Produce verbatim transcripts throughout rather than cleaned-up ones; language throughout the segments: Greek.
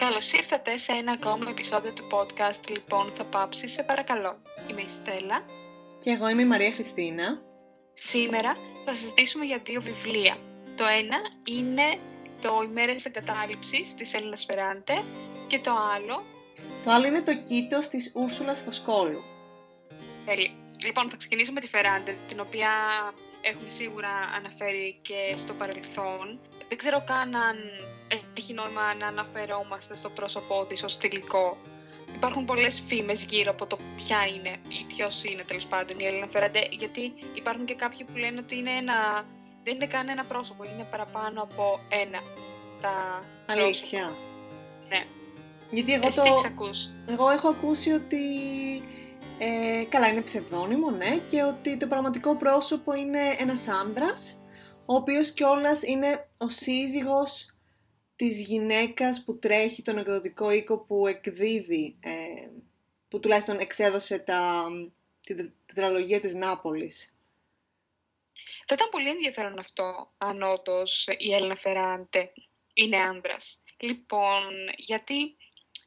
Καλώς ήρθατε σε ένα ακόμα επεισόδιο του podcast «Λοιπόν θα πάψει, σε παρακαλώ». Είμαι η Στέλλα. Και εγώ είμαι η Μαρία Χριστίνα. Σήμερα θα συζητήσουμε για δύο βιβλία. Το ένα είναι το «Ημέρες Εγκατάλειψης» της Έλενα Φεράντε και το άλλο... Το άλλο είναι το «Κήτος» της Ούρσουλας Φωσκόλου. Τέλεια. Λοιπόν, θα ξεκινήσουμε με τη Φεράντε, την οποία έχουμε σίγουρα αναφέρει και στο παρελθόν. Δεν ξέρω καν αν έχει νόημα να αναφερόμαστε στο πρόσωπό της ως θηλυκό. Υπάρχουν πολλές φήμες γύρω από το ποια είναι ή ποιος είναι τέλος πάντων η Έλενα Φεράντε, γιατί υπάρχουν και κάποιοι που λένε ότι είναι ένα, δεν είναι καν ένα πρόσωπο, είναι παραπάνω από ένα. Τα Αλήθεια. Πρόσωπα. Ναι. Γιατί εγώ, Εσύ, το... εγώ έχω ακούσει ότι... Ε, καλά, είναι ψευδόνυμο, ναι, και ότι το πραγματικό πρόσωπο είναι ένας άντρας, ο οποίος κιόλας είναι ο σύζυγος της γυναίκας που τρέχει τον εκδοτικό οίκο που εκδίδει, ε, που τουλάχιστον εξέδωσε τα, την τετραλογία της Νάπολης. Θα ήταν πολύ ενδιαφέρον αυτό, αν όντως η Έλενα Φεράντε είναι άντρας. Λοιπόν, γιατί...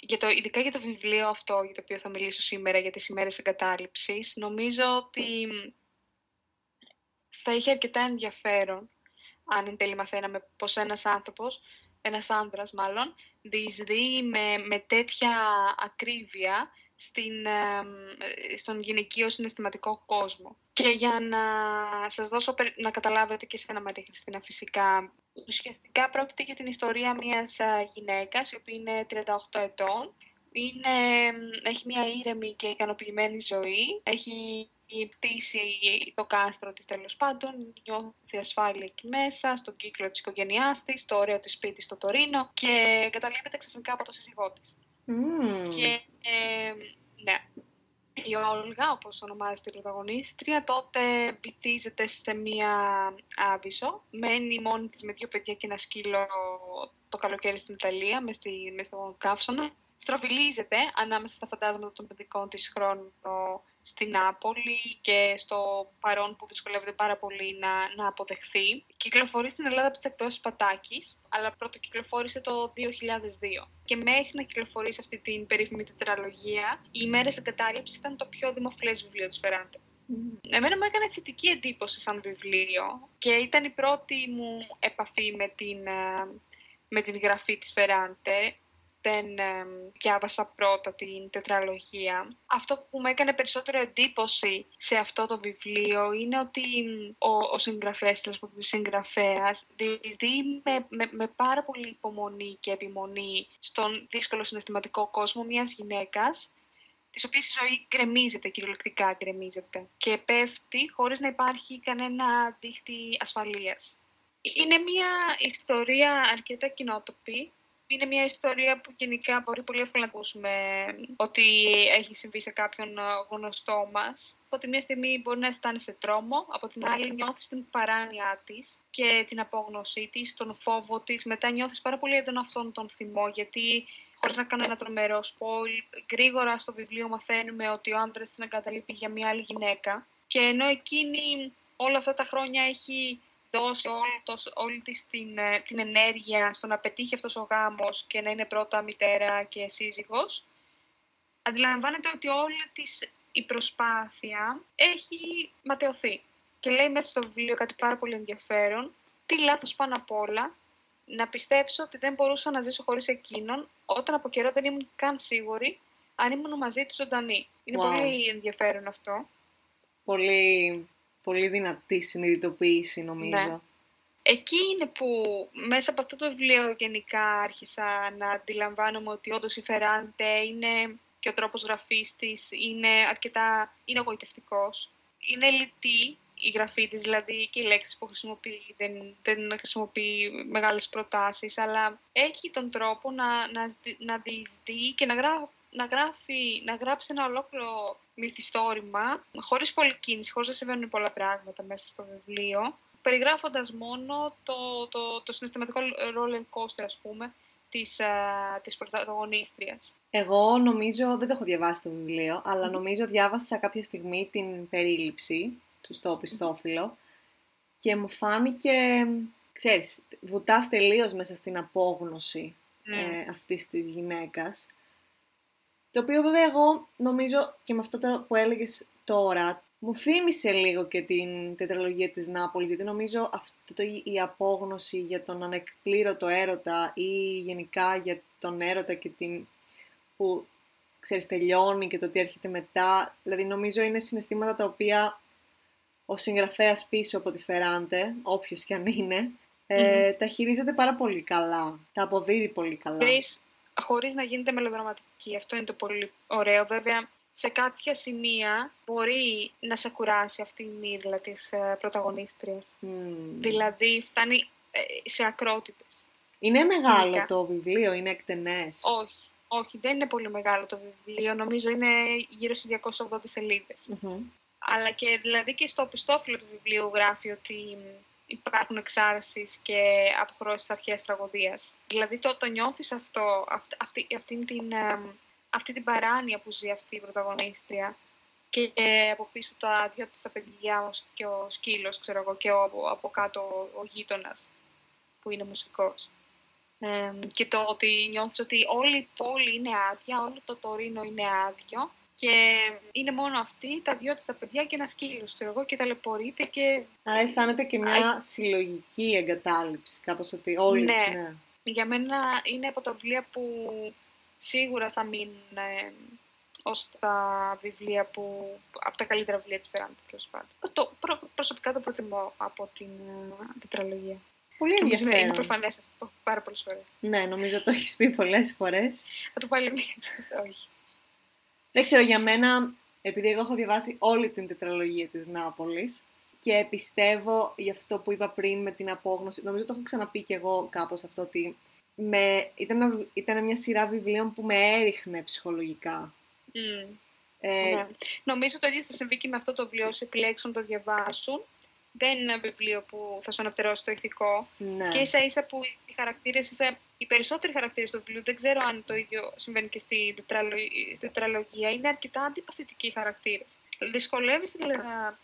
Για το, ειδικά για το βιβλίο αυτό για το οποίο θα μιλήσω σήμερα, για τις ημέρες εγκατάλειψης, νομίζω ότι θα είχε αρκετά ενδιαφέρον αν εν τέλει μαθαίναμε πως ένας άνθρωπος, ένας άνδρας μάλλον, διεισδύει με, με τέτοια ακρίβεια στην, στον γυναικείο συναισθηματικό κόσμο. Και για να σας δώσω να καταλάβετε και εσένα, Μαρία Χριστίνα, φυσικά, ουσιαστικά πρόκειται για την ιστορία μιας γυναίκας, η οποία είναι τριάντα οκτώ ετών, είναι, έχει μια ήρεμη και ικανοποιημένη ζωή, έχει πτήσει το κάστρο της τέλος πάντων, νιώθει ασφάλεια εκεί μέσα, στον κύκλο της οικογένειάς της, στο ωραίο της σπίτι στο Τορίνο, και καταλήγεται ξαφνικά από το σύζυγό της. Mm. Και ε, ναι, η Όλγα, όπως ονομάζεται η πρωταγωνίστρια, τότε βυθίζεται σε μία άβυσσο, μένει μόνη της με δύο παιδιά και ένα σκύλο το καλοκαίρι στην Ιταλία, μες, στη, μες στον καύσωνα. Στροβιλίζεται ανάμεσα στα φαντάσματα των παιδικών της χρόνων στην Νάπολη και στο παρόν που δυσκολεύεται πάρα πολύ να, να αποδεχθεί. Κυκλοφορεί στην Ελλάδα από τις εκδόσεις Πατάκης, αλλά πρώτο κυκλοφόρησε το δύο χιλιάδες δύο. Και μέχρι να κυκλοφορήσει αυτή την περίφημη τετραλογία, οι ημέρες εγκατάλειψης ήταν το πιο δημοφιλές βιβλίο της Φεράντε. Mm. Εμένα μου έκανε θετική εντύπωση σαν βιβλίο και ήταν η πρώτη μου επαφή με την, με την γραφή της Φεράντε. Δεν ε, διάβασα πρώτα την τετραλογία. Αυτό που μου έκανε περισσότερο εντύπωση σε αυτό το βιβλίο είναι ότι ο, ο συγγραφέας, τέλος πάντων συγγραφέας, διεισδύει με, με, με πάρα πολύ υπομονή και επιμονή στον δύσκολο συναισθηματικό κόσμο μιας γυναίκας, της οποίας η ζωή γκρεμίζεται, κυριολεκτικά γκρεμίζεται, και πέφτει χωρίς να υπάρχει κανένα δίχτυ ασφαλείας. Είναι μια ιστορία αρκετά κοινότοπη. Είναι μια ιστορία που γενικά μπορεί πολύ εύκολα να ακούσουμε ότι έχει συμβεί σε κάποιον γνωστό μας. Από τη μία στιγμή μπορεί να αισθάνεσαι τρόμο, από την άλλη νιώθεις την παράνοιά της και την απόγνωσή της, τον φόβο της. Μετά νιώθεις πάρα πολύ έντονα αυτόν τον θυμό, γιατί χωρίς να κάνω ένα τρομερό σπόιλ, γρήγορα στο βιβλίο μαθαίνουμε ότι ο άντρας την εγκαταλείπει για μια άλλη γυναίκα. Και ενώ εκείνη όλα αυτά τα χρόνια έχει... δώσει όλη της την, την ενέργεια στο να πετύχει αυτός ο γάμος και να είναι πρώτα μητέρα και σύζυγος, αντιλαμβάνεται ότι όλη της η προσπάθεια έχει ματαιωθεί. Και λέει μέσα στο βιβλίο κάτι πάρα πολύ ενδιαφέρον. Τι λάθος πάνω απ' όλα, να πιστέψω ότι δεν μπορούσα να ζήσω χωρίς εκείνον, όταν από καιρό δεν ήμουν καν σίγουρη αν ήμουν μαζί του ζωντανή. Είναι wow. πολύ ενδιαφέρον αυτό. Πολύ... Πολύ δυνατή συνειδητοποίηση, νομίζω. Ναι. Εκεί είναι που μέσα από αυτό το βιβλίο γενικά άρχισα να αντιλαμβάνομαι ότι όντως η Φεράντε είναι, και ο τρόπος γραφής της είναι αρκετά, είναι αγωγητευτικός. Είναι λιτή η γραφή της, δηλαδή και οι λέξεις που χρησιμοποιεί, δεν, δεν χρησιμοποιεί μεγάλες προτάσεις, αλλά έχει τον τρόπο να, να, να διεισδύει και να γράφει. Να, γράφει, να γράψει ένα ολόκληρο μυθιστόρημα, χωρίς πολλή κίνηση, χωρίς να συμβαίνουν πολλά πράγματα μέσα στο βιβλίο, περιγράφοντας μόνο το, το, το συναισθηματικό roller coaster, ας πούμε, της, α, της πρωταγωνίστριας. Εγώ νομίζω, δεν το έχω διαβάσει το βιβλίο, αλλά νομίζω διάβασα κάποια στιγμή την περίληψη του στο Πιστόφυλλο και μου φάνηκε, ξέρεις, βουτάς τελείως μέσα στην απόγνωση ναι. ε, αυτής της γυναίκας. Το οποίο βέβαια εγώ νομίζω και με αυτό τώρα που έλεγες τώρα, μου θύμισε λίγο και την τετραλογία της Νάπολης, γιατί νομίζω αυτό το, η απόγνωση για τον ανεκπλήρωτο έρωτα ή γενικά για τον έρωτα και την που ξέρεις τελειώνει και το τι έρχεται μετά, δηλαδή νομίζω είναι συναισθήματα τα οποία ο συγγραφέας πίσω από τη Φεράντε, όποιος κι αν είναι, ε, mm-hmm. τα χειρίζεται πάρα πολύ καλά, τα αποδίδει πολύ καλά. Χωρίς, χωρίς να γίνεται μελοδραματική, αυτό είναι το πολύ ωραίο. Βέβαια, σε κάποια σημεία μπορεί να σε κουράσει αυτή η μύρλα της ε, πρωταγωνίστριας. Mm. Δηλαδή, φτάνει ε, σε ακρότητες. Είναι μεγάλο Λίκα. Το βιβλίο, είναι εκτενές? Όχι. Όχι, δεν είναι πολύ μεγάλο το βιβλίο. Νομίζω είναι γύρω στις διακόσιες ογδόντα σελίδες. Mm-hmm. Αλλά και δηλαδή και στο πιστόφυλλο του βιβλίου γράφει ότι υπάρχουν εξάρσεις και αποχρώσεις αρχαίας τραγωδίας. Δηλαδή το, το νιώθεις αυτό, αυ, αυτή, αυτή, την, αυτή την παράνοια που ζει αυτή η πρωταγωνίστρια. Και ε, από πίσω τα δυο της τα παιδιά και ο σκύλος, ξέρω εγώ, και ο, από, από κάτω ο γείτονας που είναι μουσικός. Ε, και το ότι νιώθεις ότι όλη η πόλη είναι άδεια, όλο το Τορίνο είναι άδειο και είναι μόνο αυτή, τα δυο της τα παιδιά και ένα σκύλος του εγώ και ταλαιπωρείται και... Άρα αισθάνεται και μια συλλογική εγκατάλειψη κάπως ότι όλοι... Ναι. ναι, για μένα είναι από τα βιβλία που σίγουρα θα μείνουν ε, ως τα βιβλία που... από τα καλύτερα βιβλία της Φεράντε, τέλος πάντων. Προ, προσωπικά το προτιμώ από την ε, τετραλογία. Πολύ ενδιαφέρον. Είναι προφανές αυτό, πάρα πολλές φορές. Ναι, νομίζω το έχεις πει πολλές φορές. Θα το πάλι μία, όχι. Δεν ξέρω, για μένα, επειδή εγώ έχω διαβάσει όλη την τετραλογία της Νάπολης και πιστεύω γι' αυτό που είπα πριν με την απόγνωση, νομίζω το έχω ξαναπεί κι εγώ κάπως αυτό, ότι με, ήταν, ήταν μια σειρά βιβλίων που με έριχνε ψυχολογικά. Mm. Ε, ναι. Νομίζω το ίδιο θα συμβεί και με αυτό το βιβλίο, όσοι επιλέξουν το διαβάσουν. Δεν είναι ένα βιβλίο που θα σου αναπτερώσει το ηθικό. Ναι. Και ίσα ίσα που οι χαρακτήρες, ίσα... οι περισσότεροι χαρακτήρες του βιβλίου, δεν ξέρω αν το ίδιο συμβαίνει και στην τετραλο... τετραλογία, είναι αρκετά αντιπαθητικοί χαρακτήρες. Δυσκολεύεσαι δηλαδή, να,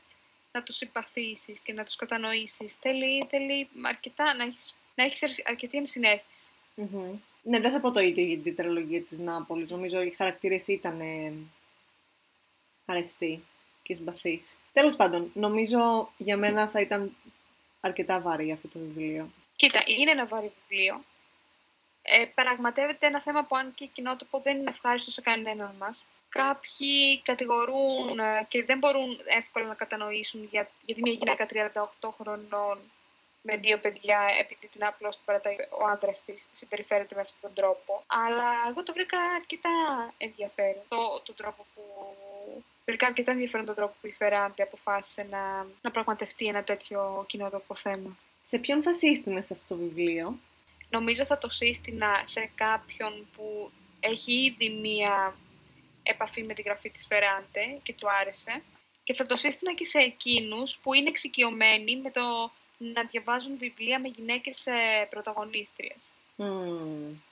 να τους συμπαθήσεις και να τους κατανοήσεις. Θέλει, θέλει αρκετά να έχεις, να έχεις αρκετή ενσυναίσθηση. Mm-hmm. Ναι, δεν θα πω το ίδιο για την τετραλογία της Νάπολης. Νομίζω οι χαρακτήρες ήταν αρεστοί και συμπαθείς. Τέλος πάντων, νομίζω για μένα θα ήταν αρκετά βαρύ αυτό το βιβλίο. Κοίτα, είναι ένα βαρύ βιβλίο. Ε, πραγματεύεται ένα θέμα που αν και κοινότοπο δεν είναι ευχάριστο σε κανέναν μας. Κάποιοι κατηγορούν και δεν μπορούν εύκολα να κατανοήσουν για, γιατί μια γυναίκα τριάντα οκτώ χρονών με δύο παιδιά, επειδή την απλώς την παρατάει ο άντρας της, συμπεριφέρεται με αυτόν τον τρόπο. Αλλά εγώ το βρήκα αρκετά ενδιαφέρον, το, το τρόπο που... Βρήκα αρκετά ενδιαφέρον τον τρόπο που η Φεράντε αποφάσισε να, να πραγματευτεί ένα τέτοιο κοινότοπο θέμα. Σε ποιον θα σύστηνες αυτό το βιβλίο? Νομίζω θα το σύστηνα σε κάποιον που έχει ήδη μία επαφή με τη γραφή της Φεράντε και του άρεσε. Και θα το σύστηνα και σε εκείνους που είναι εξοικειωμένοι με το να διαβάζουν βιβλία με γυναίκες πρωταγωνίστριες. Mm.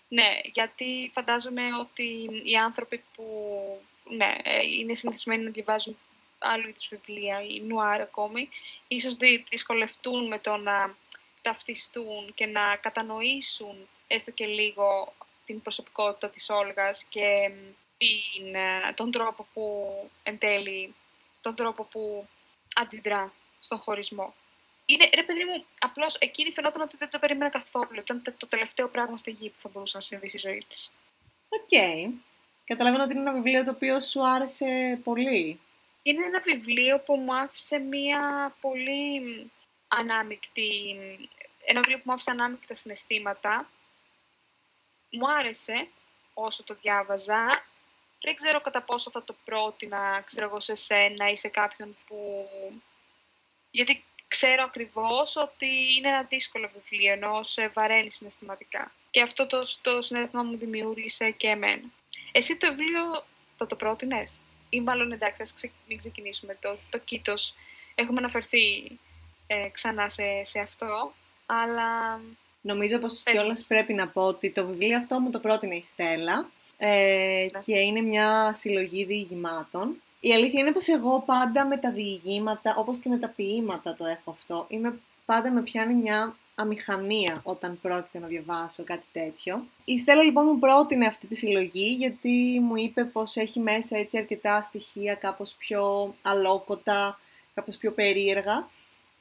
Ναι, γιατί φαντάζομαι ότι οι άνθρωποι που... Ναι, είναι συνηθισμένοι να διαβάζουν άλλου είδους βιβλία ή νουάρ ακόμη. Ίσως δυσκολευτούν με το να ταυτιστούν και να κατανοήσουν έστω και λίγο την προσωπικότητα της Όλγας και την, τον τρόπο που εν τέλει, τον τρόπο που αντιδρά στον χωρισμό. Είναι, ρε παιδί μου, απλώς εκείνη φαινόταν ότι δεν το περίμενα καθόλου. Ήταν το τελευταίο πράγμα στη γη που θα μπορούσε να συμβεί στη ζωή της. Οκ. Okay. Καταλαβαίνω ότι είναι ένα βιβλίο το οποίο σου άρεσε πολύ. Είναι ένα βιβλίο που μου άφησε μια πολύ ανάμεικτη... Ένα βιβλίο που μου άφησε ανάμεικτα συναισθήματα. Μου άρεσε όσο το διάβαζα. Δεν ξέρω κατά πόσο θα το πρότεινα, ξέρω εγώ, σε σένα ή σε κάποιον που... Γιατί ξέρω ακριβώς ότι είναι ένα δύσκολο βιβλίο, ενώ σε βαραίνει συναισθηματικά. Και αυτό το, το συνέστημα μου δημιούργησε και εμένα. Εσύ το βιβλίο θα το πρότεινες? Ή μάλλον εντάξει, ας ξε, μην ξεκινήσουμε το, το Κήτος. Έχουμε αναφερθεί ε, ξανά σε, σε αυτό, αλλά... Νομίζω πως κιόλας πρέπει να πω ότι το βιβλίο αυτό μου το πρότεινε η Στέλλα ε, ναι. και είναι μια συλλογή διηγημάτων. Η αλήθεια είναι πως εγώ πάντα με τα διηγήματα, όπως και με τα ποίηματα το έχω αυτό, είμαι πάντα με πιάνει μια αμηχανία όταν πρόκειται να διαβάσω κάτι τέτοιο. Η Στέλλα λοιπόν μου πρότεινε αυτή τη συλλογή, γιατί μου είπε πως έχει μέσα έτσι αρκετά στοιχεία κάπως πιο αλόκοτα, κάπως πιο περίεργα,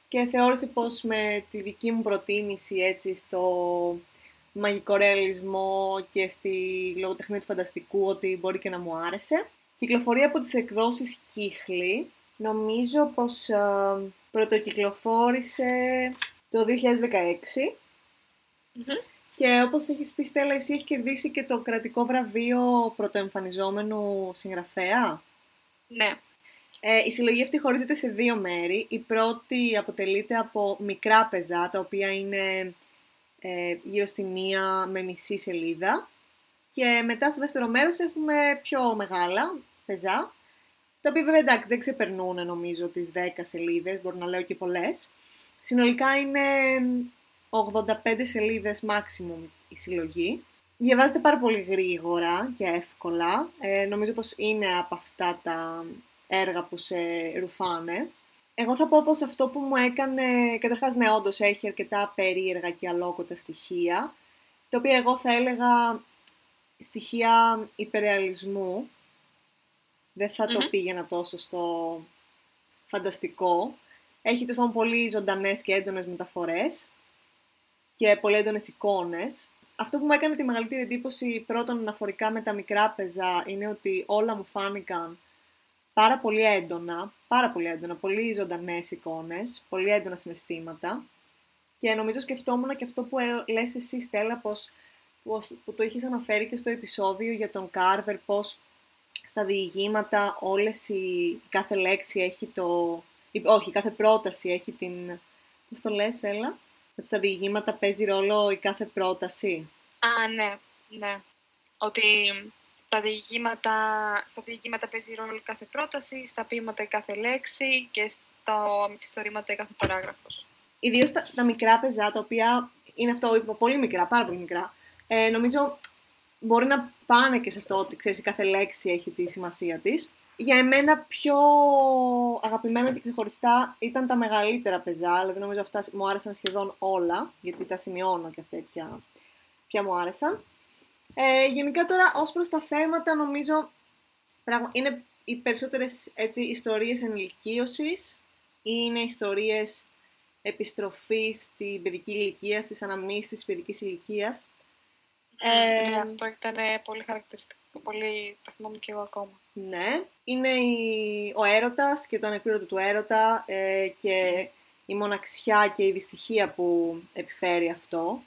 και θεώρησε πως με τη δική μου προτίμηση έτσι στο μαγικό ρεαλισμό και στη λογοτεχνία του φανταστικού ότι μπορεί και να μου άρεσε. Κυκλοφορεί από τις εκδόσεις Κύχλη. Νομίζω πως α, πρωτοκυκλοφόρησε το δύο χιλιάδες δεκαέξι. Mm-hmm. Και όπως έχεις πει, Στέλλα, εσύ έχει κερδίσει και το κρατικό βραβείο πρωτοεμφανιζόμενου συγγραφέα. Ναι. Ε, η συλλογή αυτή χωρίζεται σε δύο μέρη. Η πρώτη αποτελείται από μικρά πεζά, τα οποία είναι ε, γύρω στη μία με μισή σελίδα. Και μετά στο δεύτερο μέρος έχουμε πιο μεγάλα πεζά, τα οποία βέβαια εντάξει δεν ξεπερνούν νομίζω τις δέκα σελίδες, μπορώ να λέω και πολλές. Συνολικά είναι ογδόντα πέντε σελίδες maximum η συλλογή. Διαβάζεται πάρα πολύ γρήγορα και εύκολα. Ε, νομίζω πως είναι από αυτά τα έργα που σε ρουφάνε. Εγώ θα πω πως αυτό που μου έκανε, καταρχάς ναι, όντως έχει αρκετά περίεργα και αλόκοτα στοιχεία, τα οποία εγώ θα έλεγα στοιχεία υπερρεαλισμού. Δεν θα mm-hmm. το πήγαινα τόσο στο φανταστικό. Έχει τόσο πολύ ζωντανές και έντονες μεταφορές και πολύ έντονες εικόνες. Αυτό που μου έκανε τη μεγαλύτερη εντύπωση πρώτον αναφορικά με τα μικρά πεζά είναι ότι όλα μου φάνηκαν πάρα πολύ έντονα, πάρα πολύ έντονα, πολύ ζωντανές εικόνες, πολύ έντονα συναισθήματα. Και νομίζω σκεφτόμουν και αυτό που λες εσύ, Στέλλα, πως, πως, που το είχες αναφέρει και στο επεισόδιο για τον Κάρβερ, πως στα διηγήματα όλες οι, κάθε λέξη έχει το... Όχι, κάθε πρόταση έχει την... Πώς το λες, Στέλλα? Ότι στα διηγήματα παίζει ρόλο η κάθε πρόταση. Α, ναι, ναι. Ότι τα διηγήματα, στα διηγήματα παίζει ρόλο η κάθε πρόταση, στα ποίηματα η κάθε λέξη και στα μυθιστορήματα η κάθε παράγραφος. Ιδίως τα, τα μικρά πεζά, τα οποία είναι αυτό, πολύ μικρά, πάρα πολύ μικρά, ε, νομίζω μπορεί να πάνε και σε αυτό ότι, ξέρεις, η κάθε λέξη έχει τη σημασία της. Για εμένα πιο αγαπημένα και ξεχωριστά ήταν τα μεγαλύτερα πεζά, δηλαδή νομίζω αυτά μου άρεσαν σχεδόν όλα, γιατί τα σημειώνω και αυτά πια, πια μου άρεσαν. Ε, γενικά τώρα, ως προς τα θέματα, νομίζω είναι οι περισσότερες έτσι, ιστορίες ενηλικίωσης, είναι ιστορίες επιστροφής στην παιδική ηλικία, στις αναμνήσεις της παιδικής ηλικίας. Ε, ναι, αυτό ήταν πολύ χαρακτηριστικό, πολύ το θυμόμουν και εγώ ακόμα. Ναι, είναι η, ο έρωτας και το ανεκπλήρωτο του έρωτα ε, και η μοναξιά και η δυστυχία που επιφέρει αυτό.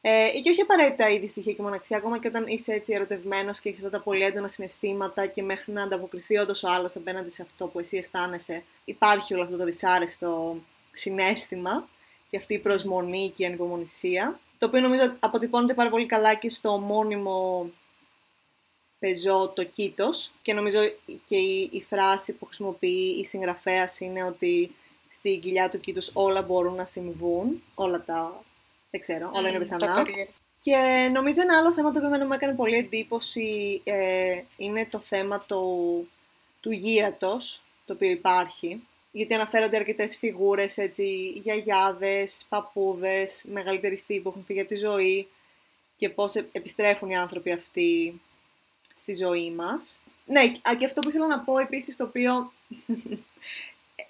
Ε, και όχι απαραίτητα η δυστυχία και η μοναξιά, ακόμα και όταν είσαι έτσι ερωτευμένος και έχεις αυτά τα πολύ έντονα συναισθήματα και μέχρι να ανταποκριθεί όντως ο άλλος απέναντι σε αυτό που εσύ αισθάνεσαι, υπάρχει όλο αυτό το δυσάρεστο συναίσθημα και αυτή η προσμονή και η ανυπομονησία. Το οποίο νομίζω αποτυπώνεται πάρα πολύ καλά και στο ομώνυμο πεζό το Κήτος. Και νομίζω και η, η φράση που χρησιμοποιεί η συγγραφέας είναι ότι στην κοιλιά του Κήτος όλα μπορούν να συμβούν. Όλα τα... δεν ξέρω, όλα mm, είναι πιθανά. Και νομίζω ένα άλλο θέμα το οποίο μου έκανε πολύ εντύπωση ε, είναι το θέμα το, του γύρατος, το οποίο υπάρχει. Γιατί αναφέρονται αρκετές φιγούρες, έτσι, γιαγιάδες, παππούδες, μεγαλύτεροι θείοι που έχουν φύγει από τη ζωή και πώς επιστρέφουν οι άνθρωποι αυτοί στη ζωή μας. Ναι, και αυτό που ήθελα να πω επίσης, το οποίο,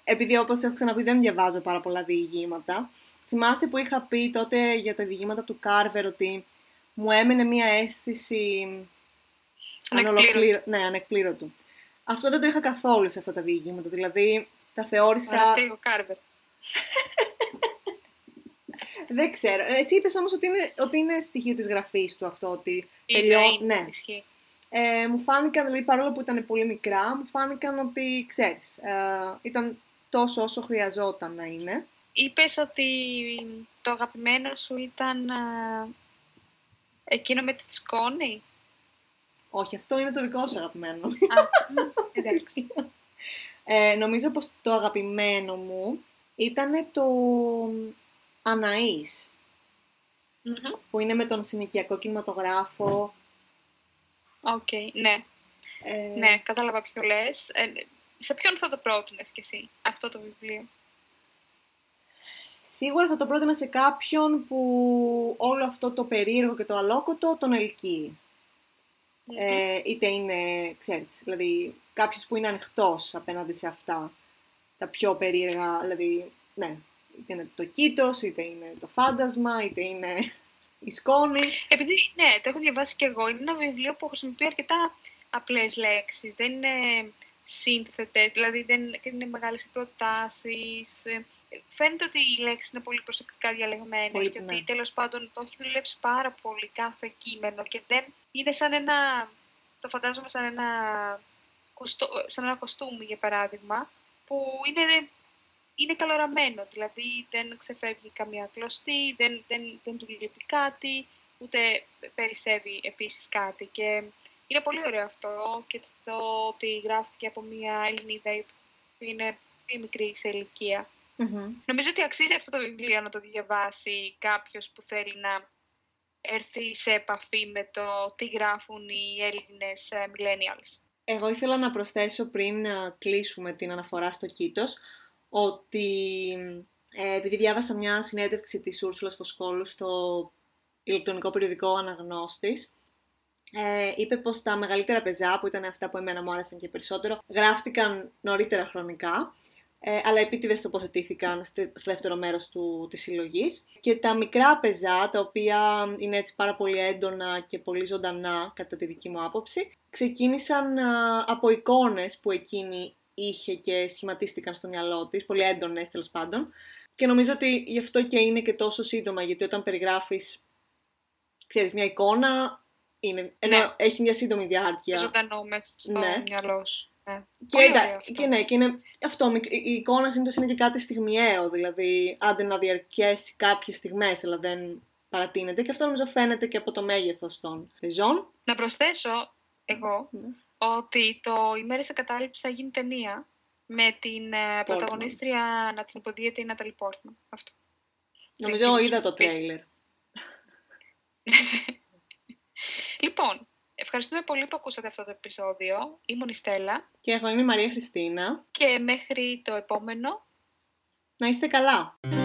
επειδή όπως έχω ξαναπεί δεν διαβάζω πάρα πολλά διηγήματα, θυμάσαι που είχα πει τότε για τα διηγήματα του Κάρβερ ότι μου έμενε μία αίσθηση ανολοκλήρω... ναι, ανεκπλήρωτου. Αυτό δεν το είχα καθόλου σε αυτά τα διηγήματα, δηλαδή... Τα θεώρησα... Αρτίγο, Κάρβερ. Δεν ξέρω. Εσύ είπες όμως ότι είναι, ότι είναι στοιχείο της γραφής του αυτό, ότι τελειώνει. Ναι. Ε, μου φάνηκαν, δηλαδή, παρόλο που ήταν πολύ μικρά, μου φάνηκαν ότι, ξέρεις, ε, ήταν τόσο όσο χρειαζόταν να είναι. Είπες ότι το αγαπημένο σου ήταν ε, εκείνο με τη σκόνη. Όχι, αυτό είναι το δικό σου αγαπημένο. Α, εντάξει. Ε, νομίζω πως το αγαπημένο μου ήταν το Αναΐς, mm-hmm. που είναι με τον συνοικιακό κινηματογράφο. Οκ, okay, ναι. Ε... Ναι, κατάλαβα ποιο λες. Ε, σε ποιον θα το πρότεινες κι εσύ αυτό το βιβλίο? Σίγουρα θα το πρότεινα σε κάποιον που όλο αυτό το περίεργο και το αλόκοτο τον ελκύει. Mm-hmm. Ε, είτε είναι, ξέρεις, δηλαδή κάποιος που είναι ανοιχτός απέναντι σε αυτά τα πιο περίεργα, δηλαδή, ναι, είτε είναι το κήτος, είτε είναι το φάντασμα, είτε είναι η σκόνη. Επειδή, ναι, το έχω διαβάσει και εγώ, είναι ένα βιβλίο που χρησιμοποιεί αρκετά απλές λέξεις, δεν είναι σύνθετες, δηλαδή δεν είναι μεγάλες προτάσεις. Φαίνεται ότι οι λέξεις είναι πολύ προσεκτικά διαλεγμένες πολύ, και ότι ναι. τέλος πάντων το έχει δουλέψει πάρα πολύ κάθε κείμενο και δεν είναι σαν ένα, το φαντάζομαι σαν ένα, κοστο, σαν ένα κοστούμι για παράδειγμα, που είναι, είναι καλοραμένο, δηλαδή δεν ξεφεύγει καμία κλωστή, δεν, δεν, δεν του λείπει κάτι, ούτε περισσεύει επίσης κάτι και είναι πολύ ωραίο αυτό και το ότι γράφτηκε από μια Ελληνίδα που είναι πιο μικρή σε ηλικία. Mm-hmm. Νομίζω ότι αξίζει αυτό το βιβλίο να το διαβάσει κάποιος που θέλει να έρθει σε επαφή με το τι γράφουν οι Έλληνες millennials. Εγώ ήθελα να προσθέσω πριν κλείσουμε την αναφορά στο Κήτος ότι ε, επειδή διάβασα μια συνέντευξη της Ούρσουλας Φωσκόλου στο ηλεκτρονικό περιοδικό Αναγνώστης, ε, είπε πως τα μεγαλύτερα πεζά, που ήταν αυτά που εμένα μου άρεσαν και περισσότερο, γράφτηκαν νωρίτερα χρονικά. Ε, αλλά επίτηδες τοποθετήθηκαν στο δεύτερο μέρος του, της συλλογής. Και τα μικρά πεζά, τα οποία είναι έτσι πάρα πολύ έντονα και πολύ ζωντανά, κατά τη δική μου άποψη, ξεκίνησαν α, από εικόνες που εκείνη είχε και σχηματίστηκαν στο μυαλό της, πολύ έντονες τέλος πάντων. Και νομίζω ότι γι' αυτό και είναι και τόσο σύντομα, γιατί όταν περιγράφεις, ξέρεις, μια εικόνα, είναι, ενώ ναι. έχει μια σύντομη διάρκεια. Ζωντανό μέσα στο ναι. μυαλό σου. Ναι. Και, εντά, και ναι, και είναι αυτό. Η εικόνα συνήθως είναι και κάτι στιγμιαίο, δηλαδή άντε να διαρκέσει κάποιες στιγμές, αλλά δεν παρατείνεται. Και αυτό νομίζω φαίνεται και από το μέγεθος των πεζών. Να προσθέσω εγώ ναι. ότι το Ημέρες Εγκατάλειψης θα γίνει ταινία με την Portman. πρωταγωνίστρια να την υποδίεται η Ναταλί Πόρτμαν. Αυτό. Νομίζω Λεκίνηση. είδα το τρέιλερ. Λοιπόν. Ευχαριστούμε πολύ που ακούσατε αυτό το επεισόδιο. Ήμουν η Στέλλα. Και εγώ είμαι η Μαρία Χριστίνα. Και μέχρι το επόμενο. Να είστε καλά!